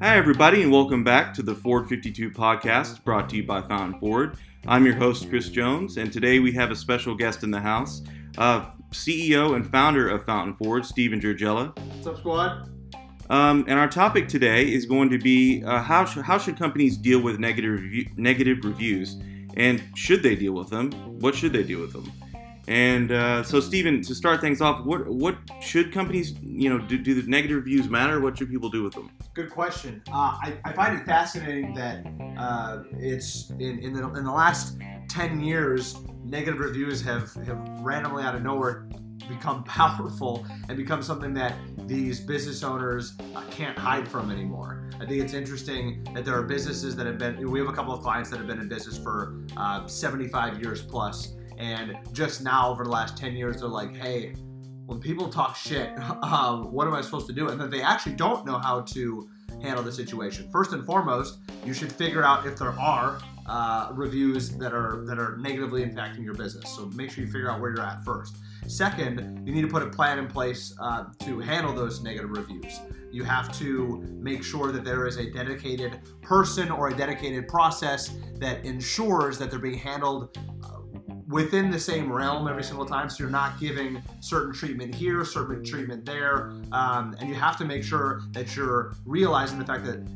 Hi everybody, and welcome back to the Ford 52 Podcast, brought to you by Fountain Ford. I'm your host, Chris Jones, and today we have a special guest in the house, CEO and founder of Fountain Ford, Steven Gergella. What's up, squad? And our topic today is going to be how should companies deal with negative reviews, and should they deal with them? What should they do with them? And so, Steven, to start things off, what should companies, do the negative reviews matter? What should people do with them? Good question. I find it fascinating that it's in the last 10 years, negative reviews have randomly out of nowhere become powerful and become something that these business owners can't hide from anymore. I think it's interesting that there are businesses that have been, we have a couple of clients that have been in business for 75 years plus. And just now, over the last 10 years, they're like, hey, when people talk shit, what am I supposed to do? And then they actually don't know how to handle the situation. First and foremost, you should figure out if there are reviews that are negatively impacting your business. So make sure you figure out where you're at first. Second, you need to put a plan in place to handle those negative reviews. You have to make sure that there is a dedicated person or a dedicated process that ensures that they're being handled within the same realm every single time, so you're not giving certain treatment here, certain treatment there, and you have to make sure that you're realizing the fact that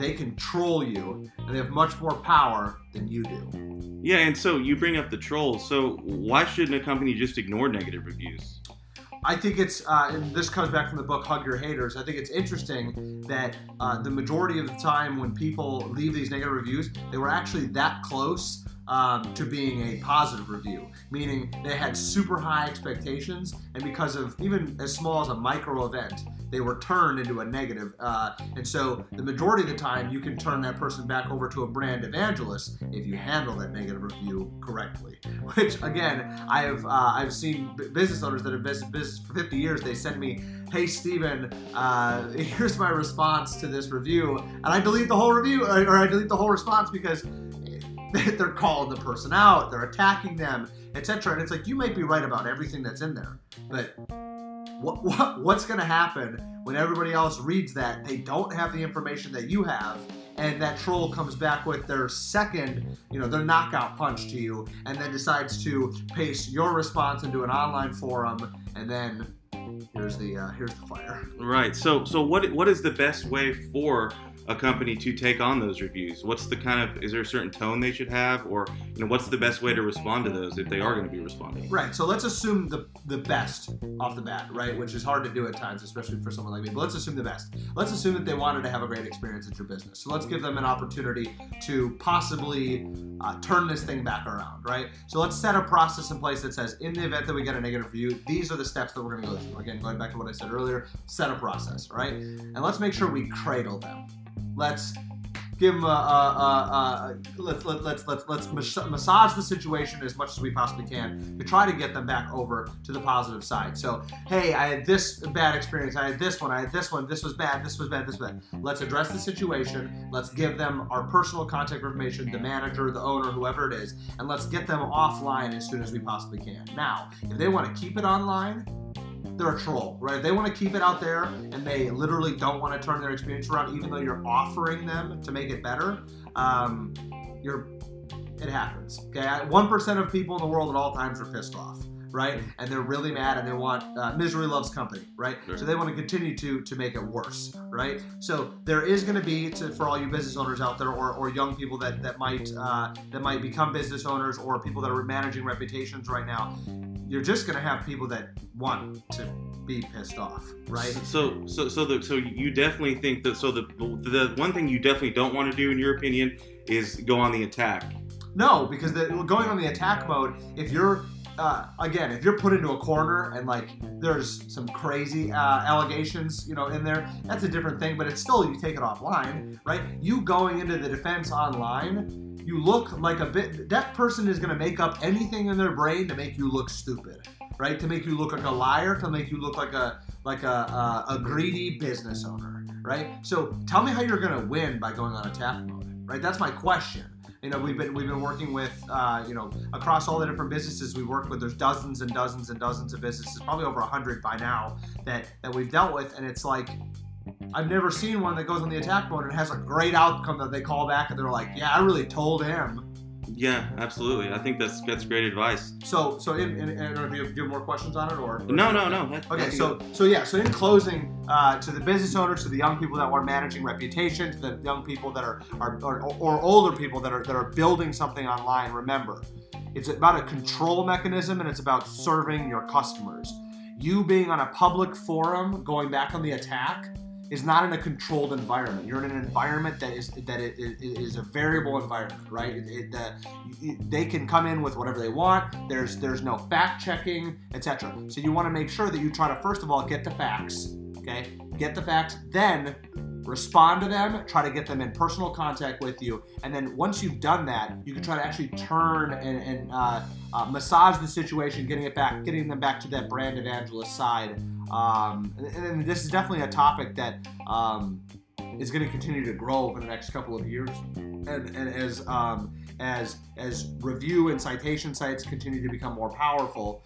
they control you and they have much more power than you do. Yeah, and so you bring up the trolls, so why shouldn't a company just ignore negative reviews? I think it's, and this comes back from the book Hug Your Haters, I think it's interesting that the majority of the time when people leave these negative reviews, they were actually that close to being a positive review, meaning they had super high expectations, and because of even as small as a micro event, they were turned into a negative. And so the majority of the time, you can turn that person back over to a brand evangelist if you handle that negative review correctly. Which again, I've seen business owners that have been in business for 50 years. They send me, hey Steven, here's my response to this review, and I delete the whole review or I delete the whole response because they're calling the person out, they're attacking them, etc. And it's like, you might be right about everything that's in there, but what's going to happen when everybody else reads that? They don't have the information that you have, and that troll comes back with their second, their knockout punch to you, and then decides to paste your response into an online forum, and then here's the fire. Right. So what is the best way for a company to take on those reviews? What's the is there a certain tone they should have, or what's the best way to respond to those if they are going to be responding? Right, so let's assume the best off the bat, right, which is hard to do at times, especially for someone like me, but let's assume the best. Let's assume that they wanted to have a great experience at your business. So let's give them an opportunity to possibly turn this thing back around, right? So let's set a process in place that says, in the event that we get a negative review, these are the steps that we're going to go through. Again, going back to what I said earlier, set a process, right? And let's make sure we cradle them. Let's give them let's massage the situation as much as we possibly can to try to get them back over to the positive side. So, hey, I had this bad experience. I had this one. This was bad. Let's address the situation. Let's give them our personal contact information, the manager, the owner, whoever it is, and let's get them offline as soon as we possibly can. Now, if they want to keep it online, they're a troll, right? They want to keep it out there and they literally don't want to turn their experience around, even though you're offering them to make it better. It happens, okay? 1% of people in the world at all times are pissed off, right? And they're really mad and they want, misery loves company, right? Sure. So they want to continue to make it worse, right? So there is going to be, for all you business owners out there or young people that might become business owners or people that are managing reputations right now, you're just going to have people that want to be pissed off, right? So you definitely think that. So the one thing you definitely don't want to do, in your opinion, is go on the attack. No, because going on the attack mode, if you're if you're put into a corner and there's some crazy allegations, in there, that's a different thing. But it's still, you take it offline, right? You going into the defense online, you look like that person is going to make up anything in their brain to make you look stupid, right? To make you look like a liar, to make you look like a greedy business owner, right? So tell me how you're going to win by going on attack mode, right? That's my question. You know, we've been working with you know, across all the different businesses we work with. There's dozens and dozens and dozens of businesses, probably over 100 by now that we've dealt with, and it's like, I've never seen one that goes on the attack mode and has a great outcome that they call back and they're like, yeah, I really told him. Yeah, absolutely. I think that's great advice. So do you have more questions on it or? No. Okay, so in closing, to the business owners, to the young people that are managing reputation, to the young people that are older people that are building something online, remember, it's about a control mechanism and it's about serving your customers. You being on a public forum, going back on the attack, is not in a controlled environment. You're in an environment that is a variable environment, right? They can come in with whatever they want. There's no fact checking, etc. So you want to make sure that you try to, first of all, get the facts, okay? Get the facts, then respond to them, try to get them in personal contact with you, and then once you've done that, you can try to actually turn and massage the situation, getting them back to that brand evangelist side. And this is definitely a topic that is going to continue to grow over the next couple of years, and as review and citation sites continue to become more powerful,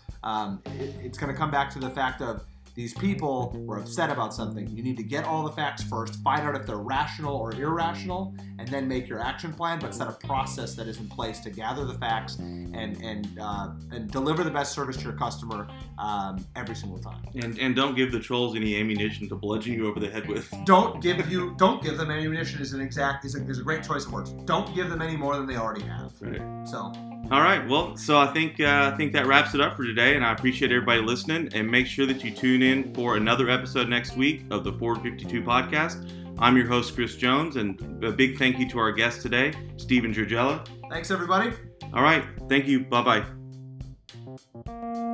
it's going to come back to the fact of, these people were upset about something. You need to get all the facts first, find out if they're rational or irrational, and then make your action plan, but set a process that is in place to gather the facts and deliver the best service to your customer every single time. And don't give the trolls any ammunition to bludgeon you over the head with. Don't give them ammunition is a great choice of words. Don't give them any more than they already have. Right. So. All right, well, so I think that wraps it up for today, and I appreciate everybody listening, and make sure that you tune in for another episode next week of the Ford 52 Podcast. I'm your host, Chris Jones, and a big thank you to our guest today, Steven Gergella. Thanks, everybody. All right, thank you. Bye-bye.